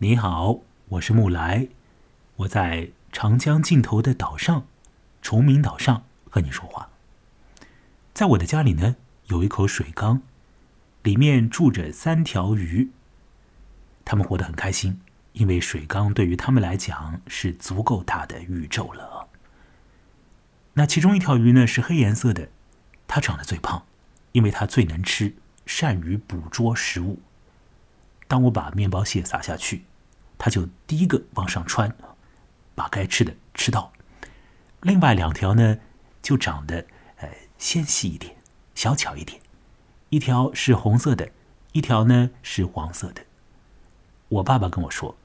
你好，我是木来，我在长江尽头的岛上，崇明岛上和你说话。在我的家里呢，有一口水缸，里面住着3条鱼，它们活得很开心，因为水缸对于它们来讲是足够大的宇宙了。那其中一条鱼呢是黑颜色的，它长得最胖，因为它最能吃，善于捕捉食物。当我把面包屑撒下去，它就第一个往上窜，把该吃的吃到。另外2条呢，就长得纤细一点，小巧一点。一条是红色的，一条呢是黄色的。我爸爸跟我说，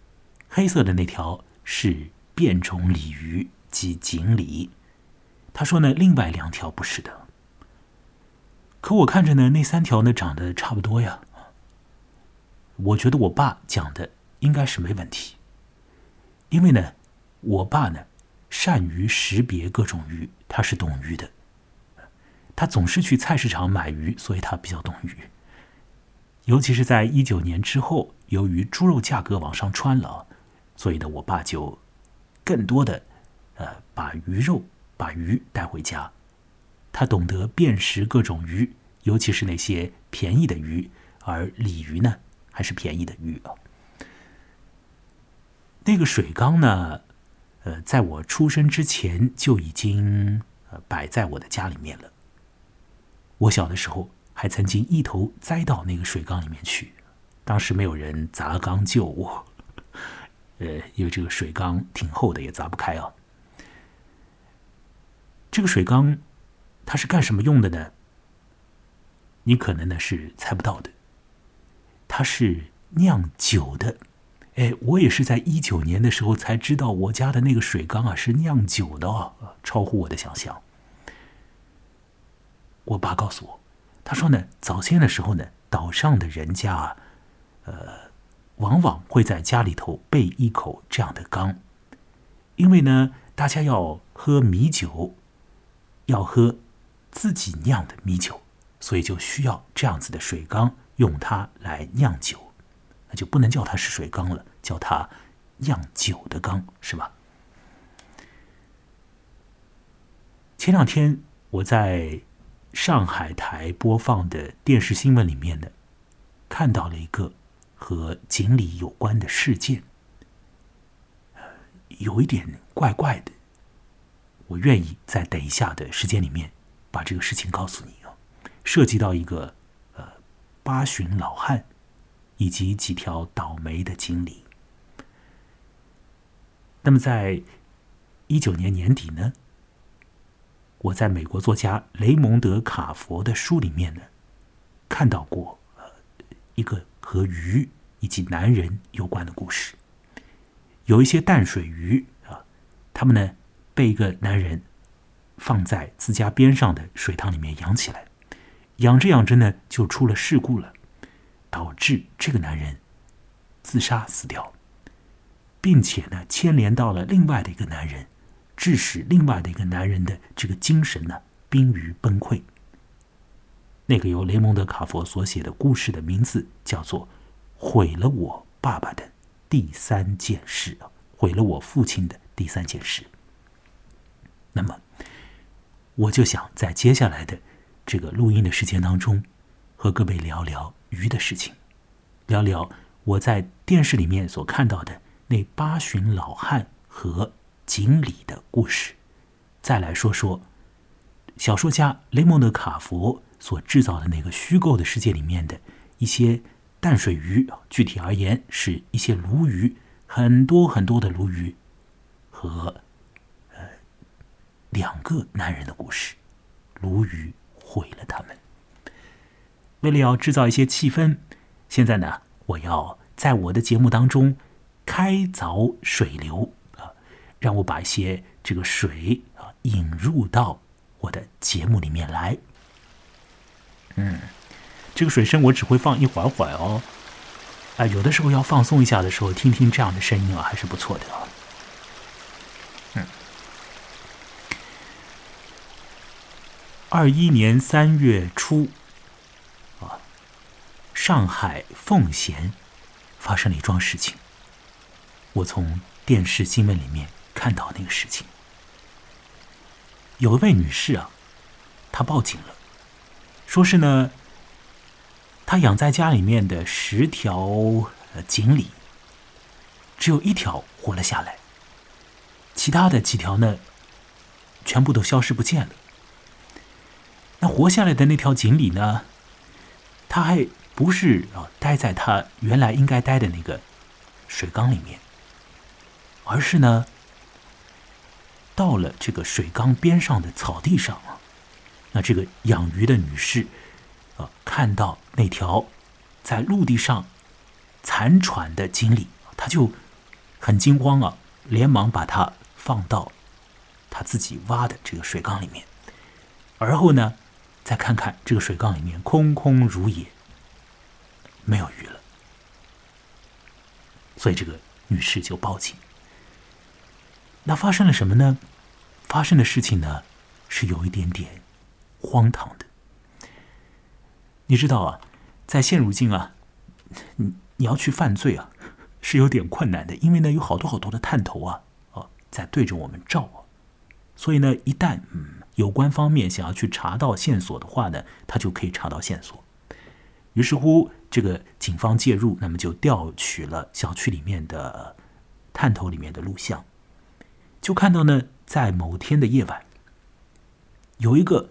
黑色的那条是变种鲤鱼及锦鲤。他说呢，另外2条不是的。可我看着呢，那3条呢长得差不多呀。我觉得我爸讲的应该是没问题，因为呢，我爸呢善于识别各种鱼，他是懂鱼的，他总是去菜市场买鱼，所以他比较懂鱼。尤其是在19年之后，由于猪肉价格往上窜了，所以呢，我爸就更多的把鱼带回家，他懂得辨识各种鱼，尤其是那些便宜的鱼，而鲤鱼呢还是便宜的鱼啊。那个水缸呢，在我出生之前就已经摆在我的家里面了。我小的时候还曾经一头栽到那个水缸里面去，当时没有人砸缸救我，因为这个水缸挺厚的，也砸不开啊。这个水缸它是干什么用的呢？你可能呢是猜不到的。它是酿酒的。我也是在19年的时候才知道我家的那个水缸啊是酿酒的啊，超乎我的想象。我爸告诉我，他说呢，早先的时候呢，岛上的人家啊，往往会在家里头备一口这样的缸，因为呢，大家要喝米酒，要喝自己酿的米酒，所以就需要这样子的水缸。用它来酿酒，那就不能叫它是水缸了，叫它酿酒的缸，是吧？前2天我在上海台播放的电视新闻里面呢，看到了一个和锦鲤有关的事件，有一点怪怪的。我愿意在等一下的时间里面把这个事情告诉你啊，涉及到一个8旬老汉以及几条倒霉的锦鲤。那么在19年年底呢，我在美国作家雷蒙德·卡佛的书里面呢，看到过一个和鱼以及男人有关的故事。有一些淡水鱼啊，他们呢被一个男人放在自家边上的水塘里面养起来。养着养着呢，就出了事故了，导致这个男人自杀死掉，并且呢，牵连到了另外的一个男人，致使另外的一个男人的这个精神呢，濒于崩溃。那个由雷蒙德·卡佛所写的故事的名字叫做《毁了我爸爸的第3件事》，毁了我父亲的第3件事。那么，我就想在接下来的这个录音的时间当中，和各位聊聊鱼的事情，聊聊我在电视里面所看到的那8旬老汉和锦鲤的故事，再来说说小说家雷蒙德·卡佛所制造的那个虚构的世界里面的一些淡水鱼，具体而言是一些鲈鱼，很多很多的鲈鱼和2个男人的故事，鲈鱼毁了他们。为了要制造一些气氛，现在呢，我要在我的节目当中开凿水流啊，让我把一些这个水啊引入到我的节目里面来。这个水声我只会放一会哦。有的时候要放松一下的时候，听听这样的声音啊，还是不错的啊。21年3月初，上海奉贤发生了一桩事情，我从电视新闻里面看到那个事情。有一位女士啊，她报警了，说是呢，她养在家里面的10条锦鲤，只有1条活了下来，其他的几条呢，全部都消失不见了。那活下来的那条锦鲤呢，它还不是待在它原来应该待的那个水缸里面，而是呢到了这个水缸边上的草地上啊。那这个养鱼的女士看到那条在陆地上残喘的锦鲤，她就很惊慌啊，连忙把它放到她自己挖的这个水缸里面。而后呢，再看看这个水缸里面空空如也，没有鱼了。所以这个女士就报警。那发生了什么呢？发生的事情呢，是有一点点荒唐的。你知道啊，在现如今啊，你要去犯罪啊，是有点困难的，因为呢有好多的探头啊，在对着我们照啊。所以呢，一旦有关方面想要去查到线索的话呢，他就可以查到线索。于是乎这个警方介入，那么就调取了小区里面的探头里面的录像，就看到呢，在某天的夜晚，有一个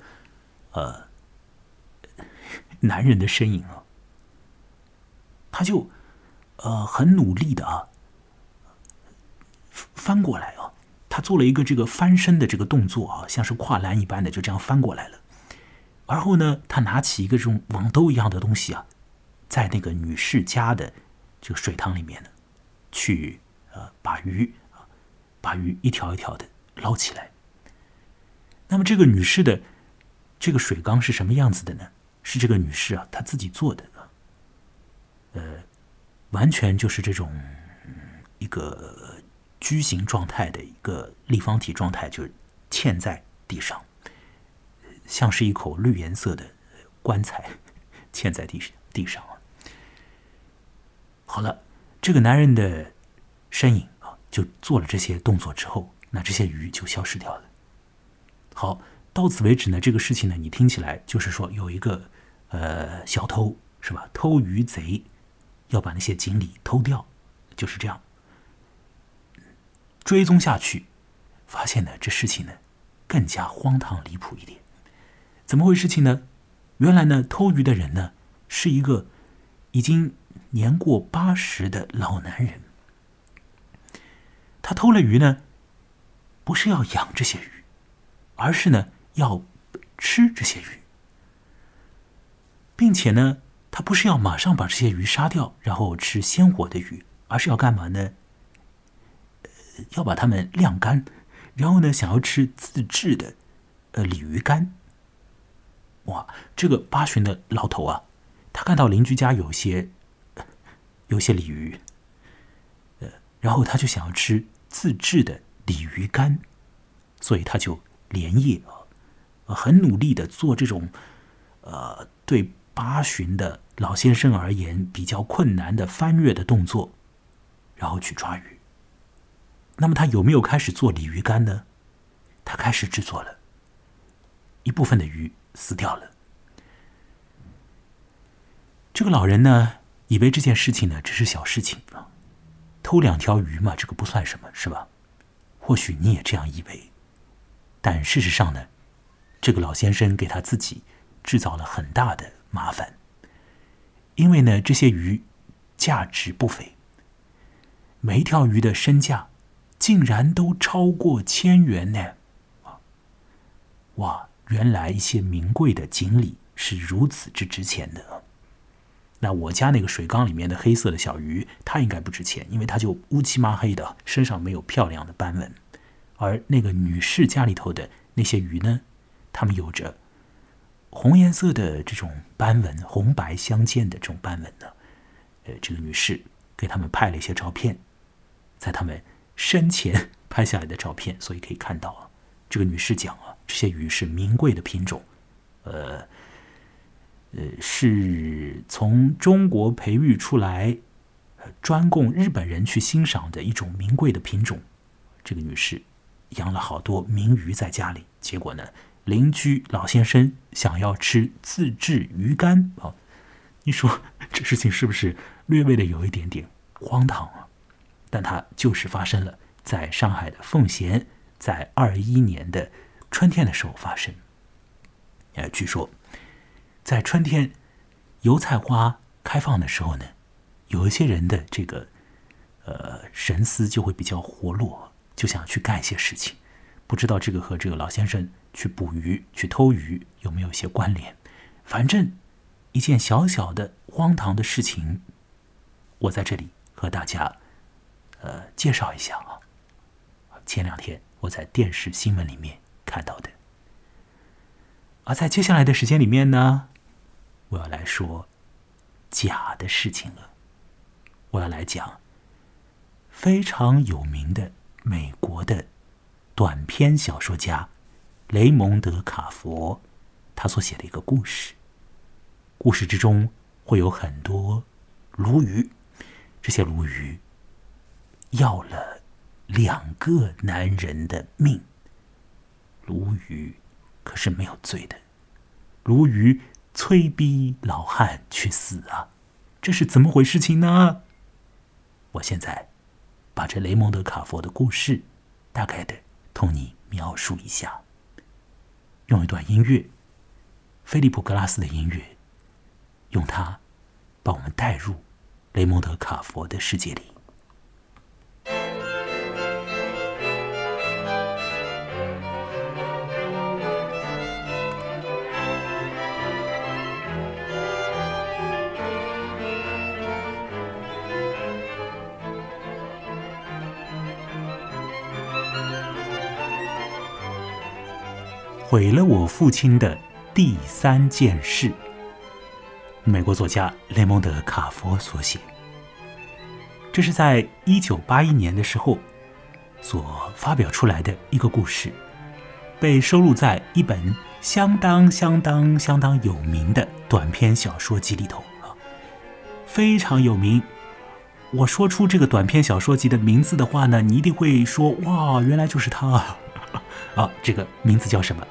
男人的身影啊，他就很努力的翻过来啊，他做了一个这个翻身的这个动作啊，像是跨栏一般的就这样翻过来了。而后呢，他拿起一个这种网兜一样的东西啊，在那个女士家的这个水塘里面呢，去把鱼一条一条的捞起来。那么这个女士的这个水缸是什么样子的呢？是这个女士啊她自己做的啊，完全就是这种一个矩形状态的一个立方体状态，就是嵌在地上，像是一口绿颜色的棺材嵌在地上啊。好了，这个男人的身影啊，就做了这些动作之后，那这些鱼就消失掉了。好，到此为止呢，这个事情呢，你听起来就是说有一个小偷是吧，偷鱼贼要把那些锦鲤偷掉，就是这样。追踪下去，发现呢这事情呢更加荒唐离谱一点。怎么回事情呢？原来呢偷鱼的人呢是一个已经年过80的老男人。他偷了鱼呢，不是要养这些鱼，而是呢要吃这些鱼，并且呢他不是要马上把这些鱼杀掉然后吃鲜活的鱼，而是要干嘛呢？要把它们晾干，然后呢想要吃自制的鲤鱼干。哇，这个八旬的老头啊，他看到邻居家有些鲤鱼，然后他就想要吃自制的鲤鱼干，所以他就连夜很努力的做这种对八旬的老先生而言比较困难的翻越的动作，然后去抓鱼。那么他有没有开始做鲤鱼干呢？他开始制作了，一部分的鱼死掉了。这个老人呢，以为这件事情呢只是小事情啊，偷2条鱼嘛，这个不算什么，是吧？或许你也这样以为，但事实上呢，这个老先生给他自己制造了很大的麻烦，因为呢，这些鱼价值不菲，每一条鱼的身价竟然都超过1000元呢！哇，原来一些名贵的锦鲤是如此之值钱的。那我家那个水缸里面的黑色的小鱼，它应该不值钱，因为它就乌漆麻黑的，身上没有漂亮的斑纹。而那个女士家里头的那些鱼呢，它们有着红颜色的这种斑纹，红白相间的这种斑纹呢。这个女士给他们拍了一些照片，在他们生前拍下来的照片，所以可以看到啊，这个女士讲啊，这些鱼是名贵的品种，是从中国培育出来，专供日本人去欣赏的一种名贵的品种。这个女士养了好多名鱼在家里，结果呢，邻居老先生想要吃自制鱼干啊！你说这事情是不是略微的有一点点荒唐啊？但它就是发生了，在上海的奉贤，在21年的春天的时候发生。据说，在春天油菜花开放的时候呢，有一些人的这个神思就会比较活络，就想去干一些事情。不知道这个和这个老先生去捕鱼、去偷鱼有没有一些关联？反正一件小小的荒唐的事情，我在这里和大家介绍一下啊。前2天我在电视新闻里面看到的。而在接下来的时间里面呢，我要来说假的事情了。我要来讲非常有名的美国的短篇小说家雷蒙德·卡佛他所写的一个故事。故事之中会有很多鲈鱼，这些鲈鱼要了2个男人的命。鲈鱼可是没有罪的，鲈鱼催逼老汉去死啊！这是怎么回事情呢？我现在把这雷蒙德·卡佛的故事大概的同你描述一下，用一段音乐，菲利普·格拉斯的音乐，用它把我们带入雷蒙德·卡佛的世界里。毁了我父亲的第3件事，美国作家雷蒙德·卡佛所写。这是在1981年的时候所发表出来的一个故事，被收录在一本相当有名的短篇小说集里头啊，非常有名。我说出这个短篇小说集的名字的话呢，你一定会说哇，原来就是他啊，这个名字叫什么？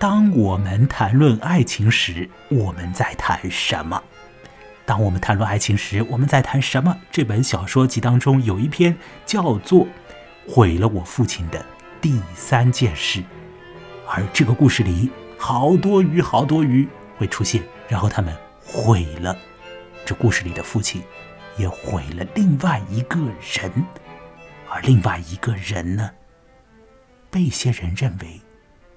当我们谈论爱情时，我们在谈什么？当我们谈论爱情时，我们在谈什么？这本小说集当中有一篇叫做《毁了我父亲的第3件事》，而这个故事里好多鱼会出现，然后他们毁了这故事里的父亲，也毁了另外一个人，而另外一个人呢，被一些人认为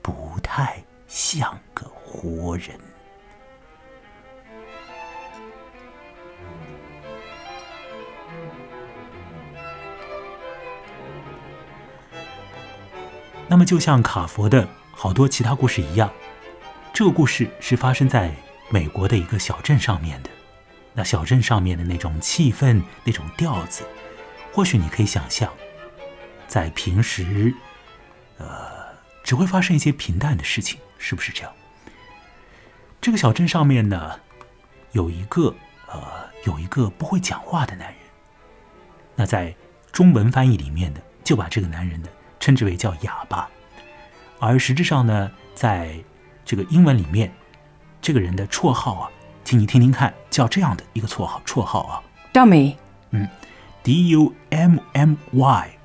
不太像个活人。那么就像卡佛的好多其他故事一样，这个故事是发生在美国的一个小镇上面的。那小镇上面的那种气氛，那种调子，或许你可以想象，在平时只会发生一些平淡的事情，是不是这样？这个小镇上面呢，有一个不会讲话的男人。那在中文翻译里面的，就把这个男人呢称之为叫哑巴。而实质上呢，在这个英文里面，这个人的绰号啊，请你听听看，叫这样的一个绰号啊 ，Dummy。D-U-M-M-Y，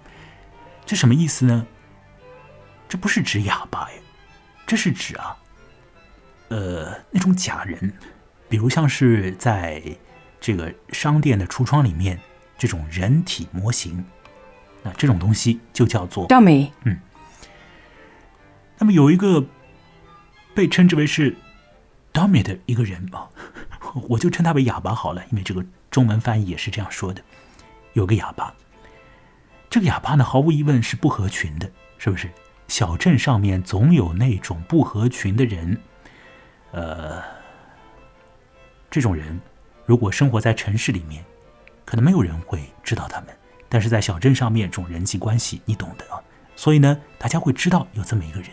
这什么意思呢？这不是指哑巴呀，这是指那种假人，比如像是在这个商店的橱窗里面这种人体模型，那这种东西就叫做 dummy。那么有一个被称之为是 dummy 的一个人吧，我就称他为哑巴好了，因为这个中文翻译也是这样说的。有个哑巴，这个哑巴呢，毫无疑问是不合群的，是不是？小镇上面总有那种不合群的人，这种人如果生活在城市里面，可能没有人会知道他们，但是在小镇上面这种人际关系你懂得啊，所以呢大家会知道有这么一个人。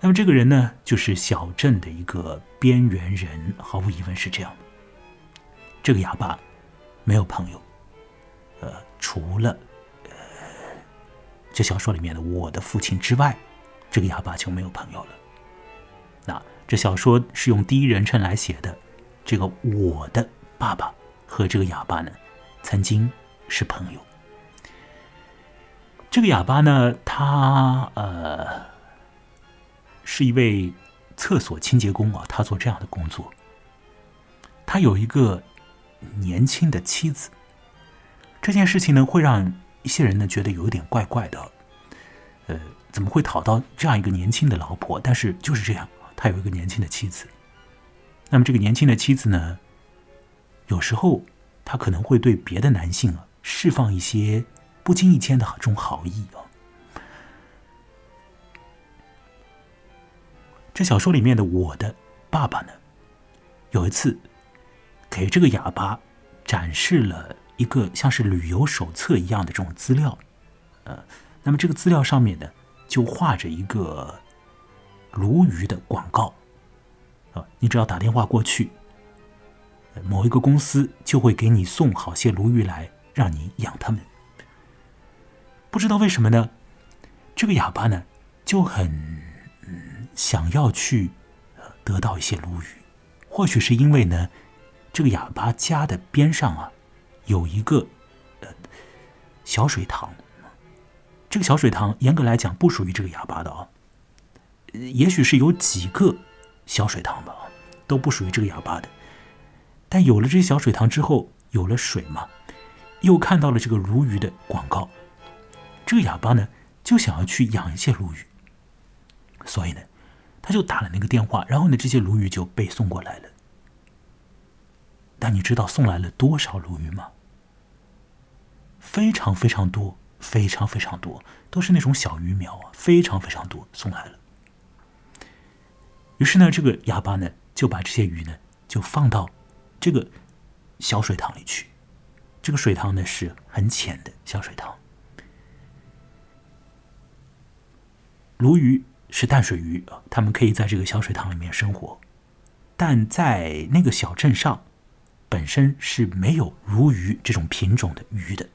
那么这个人呢，就是小镇的一个边缘人，毫无疑问是这样。这个哑巴没有朋友，除了这小说里面的我的父亲之外，这个哑巴就没有朋友了。那这小说是用第一人称来写的，这个我的爸爸和这个哑巴呢，曾经是朋友。这个哑巴呢，他是一位厕所清洁工啊，他做这样的工作。他有一个年轻的妻子，这件事情呢，会让一些人呢觉得有点怪怪的，怎么会讨到这样一个年轻的老婆？但是就是这样，他有一个年轻的妻子。那么这个年轻的妻子呢，有时候他可能会对别的男性啊释放一些不经意间的这种好意啊。这小说里面的我的爸爸呢，有一次给这个哑巴展示了一个像是旅游手册一样的这种资料，那么这个资料上面呢，就画着一个鲈鱼的广告，你只要打电话过去，某一个公司就会给你送好些鲈鱼来，让你养它们。不知道为什么呢，这个哑巴呢就很想要去得到一些鲈鱼，或许是因为呢，这个哑巴家的边上啊有一个小水塘，这个小水塘严格来讲不属于这个哑巴的啊，也许是有几个小水塘吧，都不属于这个哑巴的。但有了这些小水塘之后，有了水嘛，又看到了这个鲈鱼的广告，这个哑巴呢就想要去养一些鲈鱼，所以呢他就打了那个电话，然后呢这些鲈鱼就被送过来了。但你知道送来了多少鲈鱼吗？非常非常多，非常非常多，都是那种小鱼苗啊，非常非常多送来了。于是呢，这个哑巴呢就把这些鱼呢就放到这个小水塘里去。这个水塘呢是很浅的小水塘。鲈鱼是淡水鱼啊，它们可以在这个小水塘里面生活，但在那个小镇上，本身是没有鲈鱼这种品种的鱼的。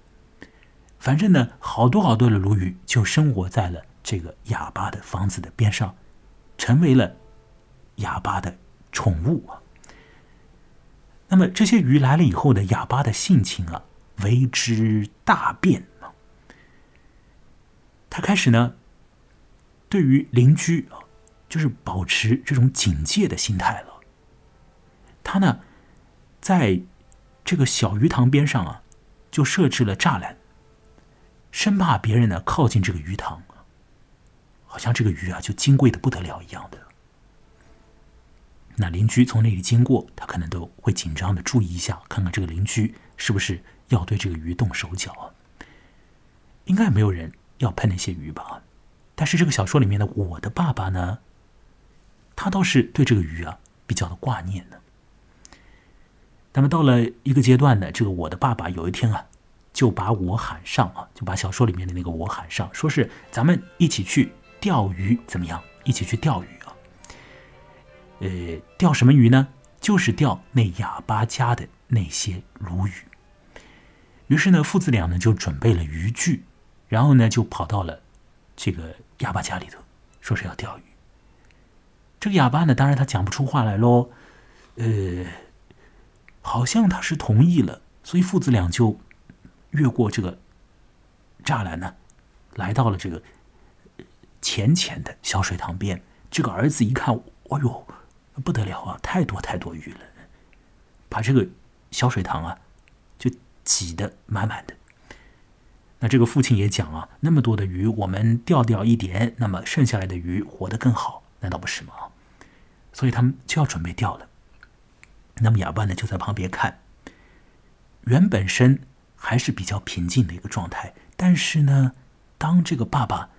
反正呢，好多好多的鲈鱼就生活在了这个哑巴的房子的边上，成为了哑巴的宠物啊。那么这些鱼来了以后呢，哑巴的性情啊为之大变啊。他开始呢，对于邻居啊，就是保持这种警戒的心态了。他呢，在这个小鱼塘边上啊，就设置了栅栏，生怕别人呢靠近这个鱼塘，好像这个鱼啊就金贵的不得了一样的。那邻居从那里经过，他可能都会紧张的注意一下，看看这个邻居是不是要对这个鱼动手脚啊。应该没有人要喷那些鱼吧？但是这个小说里面的我的爸爸呢，他倒是对这个鱼啊比较的挂念呢。那么到了一个阶段呢，这个我的爸爸有一天啊，就把我喊上啊，就把小说里面的那个我喊上，说是咱们一起去钓鱼怎么样？一起去钓鱼啊。钓什么鱼呢？就是钓那哑巴家的那些鲈鱼。于是呢，父子俩呢就准备了渔具，然后呢就跑到了这个哑巴家里头，说是要钓鱼。这个哑巴呢，当然他讲不出话来喽，好像他是同意了，所以父子俩就越过这个栅栏呢，来到了这个浅浅的小水塘边。这个儿子一看，哎呦，不得了啊，太多太多鱼了，把这个小水塘啊就挤得满满的。那这个父亲也讲啊，那么多的鱼，我们钓掉一点，那么剩下来的鱼活得更好，难道不是吗？所以他们就要准备钓了。那么哑巴呢就在旁边看，原本身还是比较平静的一个状态，但是呢，当这个爸爸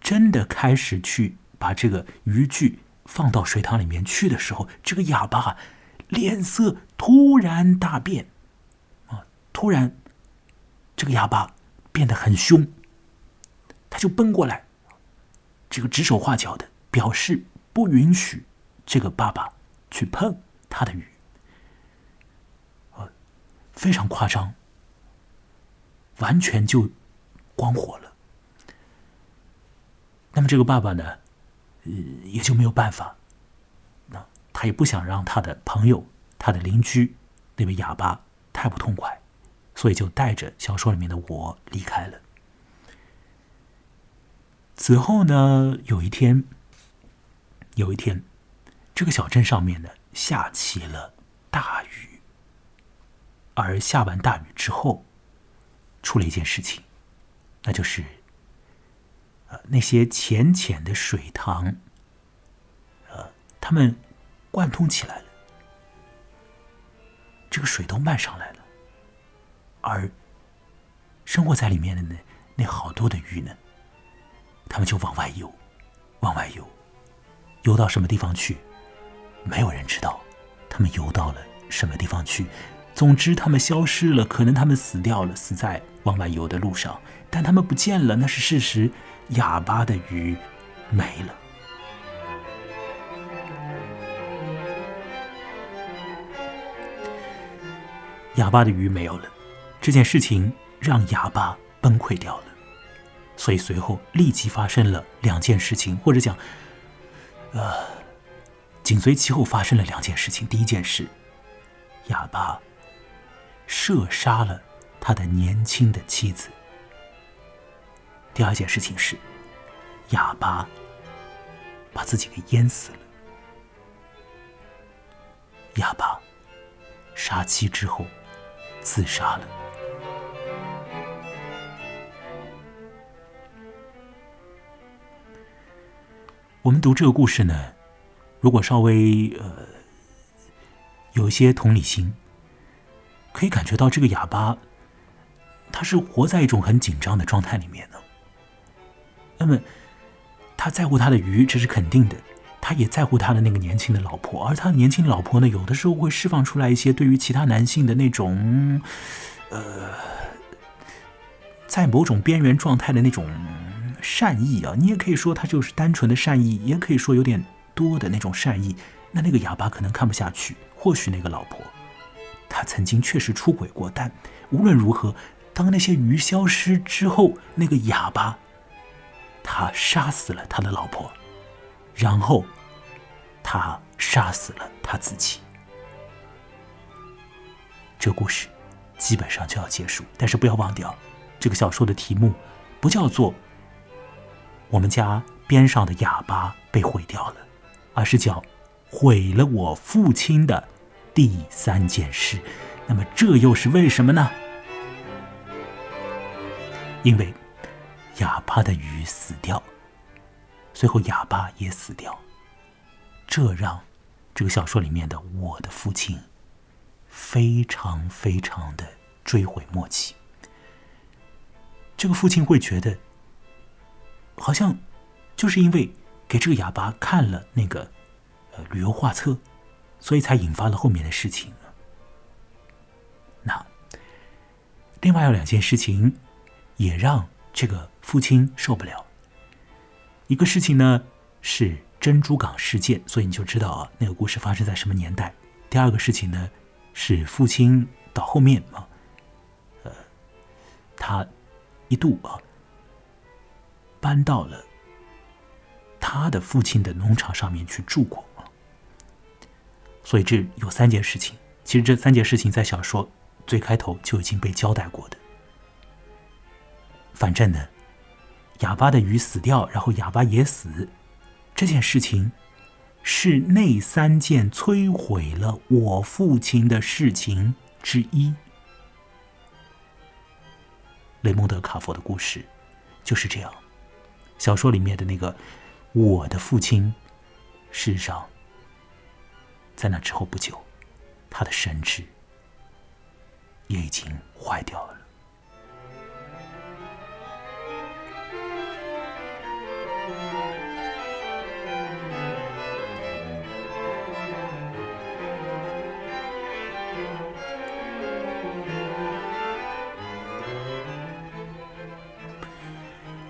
真的开始去把这个渔具放到水塘里面去的时候，这个哑巴啊，脸色突然大变啊！突然，这个哑巴变得很凶，他就奔过来，这个指手画脚的，表示不允许这个爸爸去碰他的鱼。非常夸张，完全就光火了。那么这个爸爸呢，也就没有办法，那他也不想让他的朋友、他的邻居那位哑巴太不痛快，所以就带着小说里面的我离开了。此后呢，有一天，这个小镇上面呢下起了大雨，而下完大雨之后，出了一件事情，那就是那些浅浅的水塘，它们贯通起来了，这个水都漫上来了，而生活在里面的那好多的鱼呢，它们就往外游，游到什么地方去，没有人知道，它们游到了什么地方去。总之他们消失了，可能他们死掉了，死在往外游的路上，但他们不见了，那是事实。哑巴的鱼没了。哑巴的鱼没有了，这件事情让哑巴崩溃掉了，所以随后立即发生了两件事情，或者讲紧随其后发生了两件事情。第一件事，哑巴射杀了他的年轻的妻子。第二件事情是，哑巴把自己给淹死了。哑巴杀妻之后自杀了。我们读这个故事呢，如果稍微有一些同理心，可以感觉到这个哑巴他是活在一种很紧张的状态里面的。那么他在乎他的鱼，这是肯定的，他也在乎他的那个年轻的老婆，而他年轻的老婆呢，有的时候会释放出来一些对于其他男性的那种在某种边缘状态的那种善意啊，你也可以说他就是单纯的善意，也可以说有点多的那种善意。那个哑巴可能看不下去，或许那个老婆她曾经确实出轨过，但无论如何，当那些鱼消失之后，那个哑巴他杀死了他的老婆，然后他杀死了他自己。这故事基本上就要结束，但是不要忘掉，这个小说的题目不叫做《我们家边上的哑巴被毁掉了》，而是叫《毁了我父亲的第三件事》。那么这又是为什么呢？因为哑巴的鱼死掉，随后哑巴也死掉，这让这个小说里面的我的父亲非常非常的追悔莫及。这个父亲会觉得，好像就是因为给这个哑巴看了那个旅游画册，所以才引发了后面的事情。那另外有两件事情也让这个父亲受不了。一个事情呢是珍珠港事件，所以你就知道啊，那个故事发生在什么年代。第二个事情呢是父亲到后面啊，他一度啊搬到了他的父亲的农场上面去住过。所以这有三件事情，其实这三件事情在小说最开头就已经被交代过的。反正呢，哑巴的鱼死掉，然后哑巴也死，这件事情是那三件摧毁了我父亲的事情之一。雷蒙德·卡佛的故事就是这样，小说里面的那个我的父亲，事实上在那之后不久，他的神智也已经坏掉了。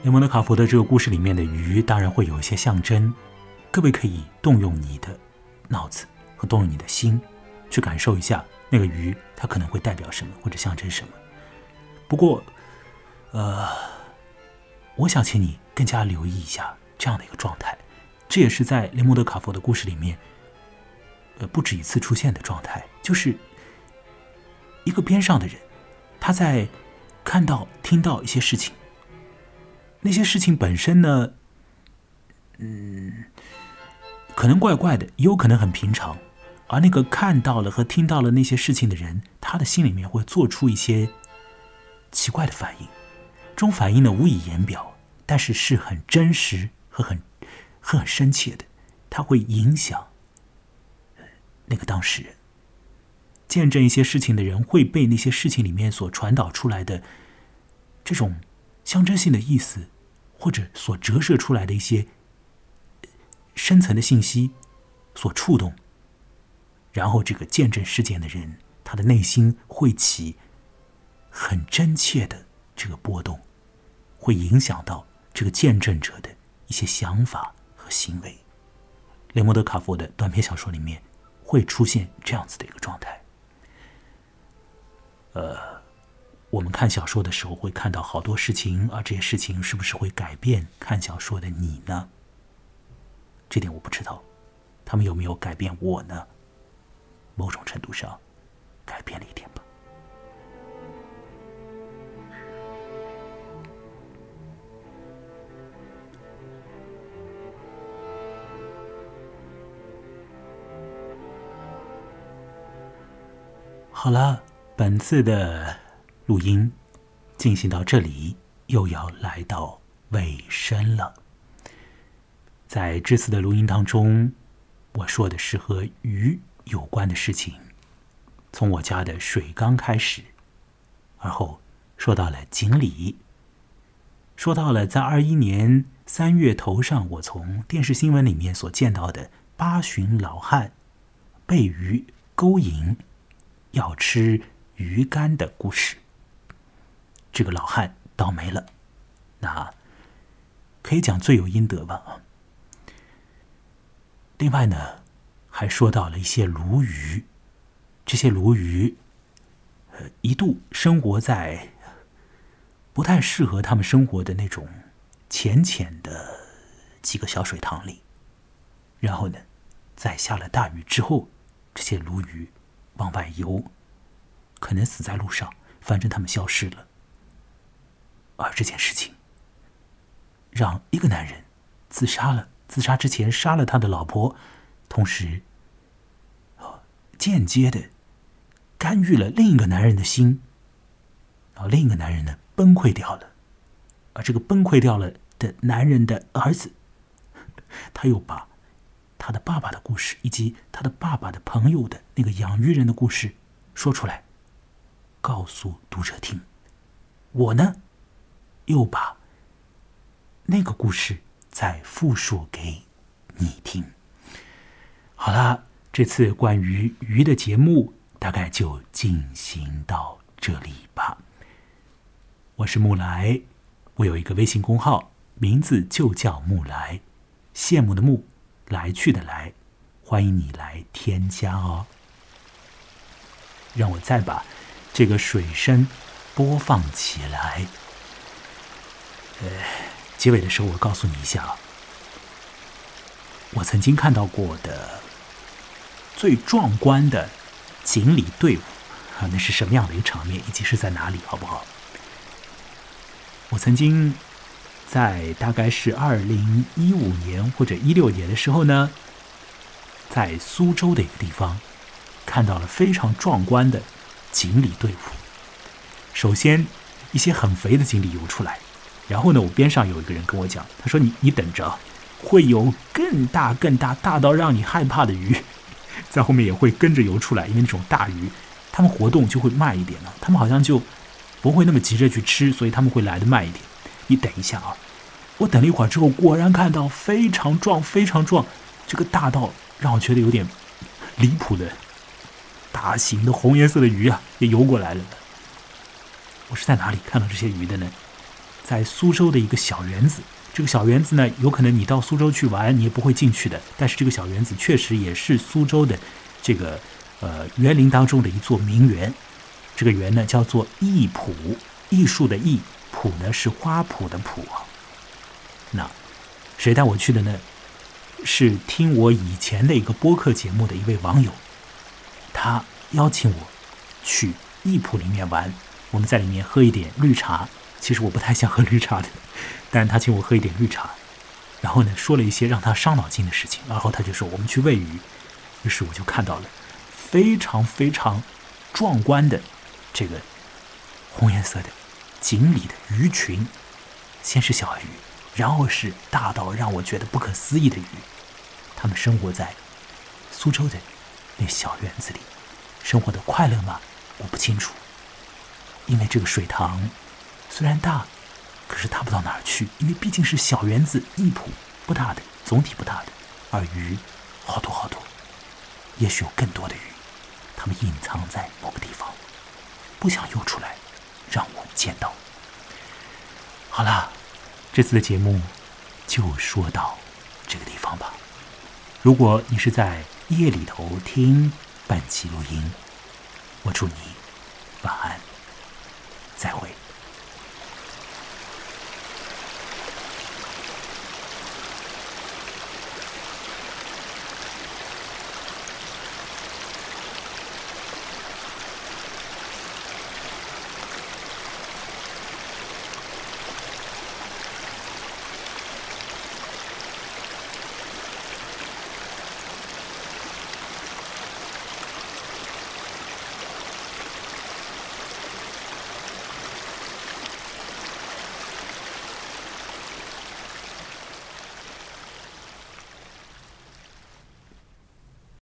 雷蒙德·卡佛的这个故事里面的鱼当然会有一些象征，各位可以动用你的脑子和动用你的心去感受一下那个鱼它可能会代表什么或者象征什么。不过我想请你更加留意一下这样的一个状态，这也是在雷蒙德·卡佛的故事里面不止一次出现的状态，就是一个边上的人，他在看到听到一些事情，那些事情本身呢可能怪怪的，也有可能很平常，而那个看到了和听到了那些事情的人，他的心里面会做出一些奇怪的反应，这种反应呢无以言表，但是是很真实和很深切的，它会影响那个当事人。见证一些事情的人会被那些事情里面所传导出来的这种象征性的意思，或者所折射出来的一些深层的信息所触动，然后这个见证事件的人，他的内心会起很真切的这个波动，会影响到这个见证者的一些想法和行为。雷蒙德·卡佛的短篇小说里面会出现这样子的一个状态。我们看小说的时候会看到好多事情，而这些事情是不是会改变看小说的你呢？这点我不知道，他们有没有改变我呢？某种程度上，改变了一点吧。好了，本次的录音进行到这里，又要来到尾声了。在这次的录音当中，我说的是和鱼有关的事情，从我家的水缸开始，而后说到了锦鲤，说到了在21年3月头上我从电视新闻里面所见到的八旬老汉被鱼勾引要吃鱼干的故事。这个老汉倒霉了，那可以讲罪有应得吧。另外呢，还说到了一些鲈鱼，这些鲈鱼一度生活在不太适合他们生活的那种浅浅的几个小水塘里，然后呢在下了大雨之后，这些鲈鱼往外游，可能死在路上，反正他们消失了。而这件事情让一个男人自杀了，自杀之前杀了他的老婆，同时间接的干预了另一个男人的心，然后另一个男人呢崩溃掉了，而这个崩溃掉了的男人的儿子，他又把他的爸爸的故事以及他的爸爸的朋友的那个养鱼人的故事说出来告诉读者听。我呢又把那个故事再复述给你听。好了，这次关于鱼的节目大概就进行到这里吧。我是木来，我有一个微信公号，名字就叫木来，羡慕的木，来去的来，欢迎你来添加哦。让我再把这个水声播放起来。结尾的时候我告诉你一下，我曾经看到过的最壮观的锦鲤队伍啊，那是什么样的一个场面，以及是在哪里，好不好？我曾经在大概是2015年或者2016年的时候呢，在苏州的一个地方看到了非常壮观的锦鲤队伍。首先一些很肥的锦鲤游出来，然后呢我边上有一个人跟我讲，他说你等着，会有更大更大，大到让你害怕的鱼在后面也会跟着游出来，因为那种大鱼他们活动就会慢一点了，他们好像就不会那么急着去吃，所以他们会来得慢一点，你等一下啊。我等了一会儿之后，果然看到非常壮非常壮，这个大到让我觉得有点离谱的大型的红颜色的鱼啊，也游过来了。我是在哪里看到这些鱼的呢？在苏州的一个小园子，这个小园子呢有可能你到苏州去玩你也不会进去的，但是这个小园子确实也是苏州的这个园林当中的一座名园。这个园呢叫做艺圃，艺术的艺，圃呢是花圃的圃。那谁带我去的呢？是听我以前的一个播客节目的一位网友，他邀请我去艺圃里面玩，我们在里面喝一点绿茶。其实我不太想喝绿茶的，但他请我喝一点绿茶，然后呢说了一些让他伤脑筋的事情，然后他就说我们去喂鱼。于是我就看到了非常非常壮观的这个红颜色的锦鲤的鱼群，先是小鱼，然后是大到让我觉得不可思议的鱼。他们生活在苏州的那小园子里，生活的快乐吗？我不清楚，因为这个水塘虽然大，可是大不到哪儿去，因为毕竟是小园子一圃，不大的，总体不大的。而鱼好多好多，也许有更多的鱼，它们隐藏在某个地方，不想游出来让我见到。好啦，这次的节目就说到这个地方吧。如果你是在夜里头听本期录音，我祝你晚安。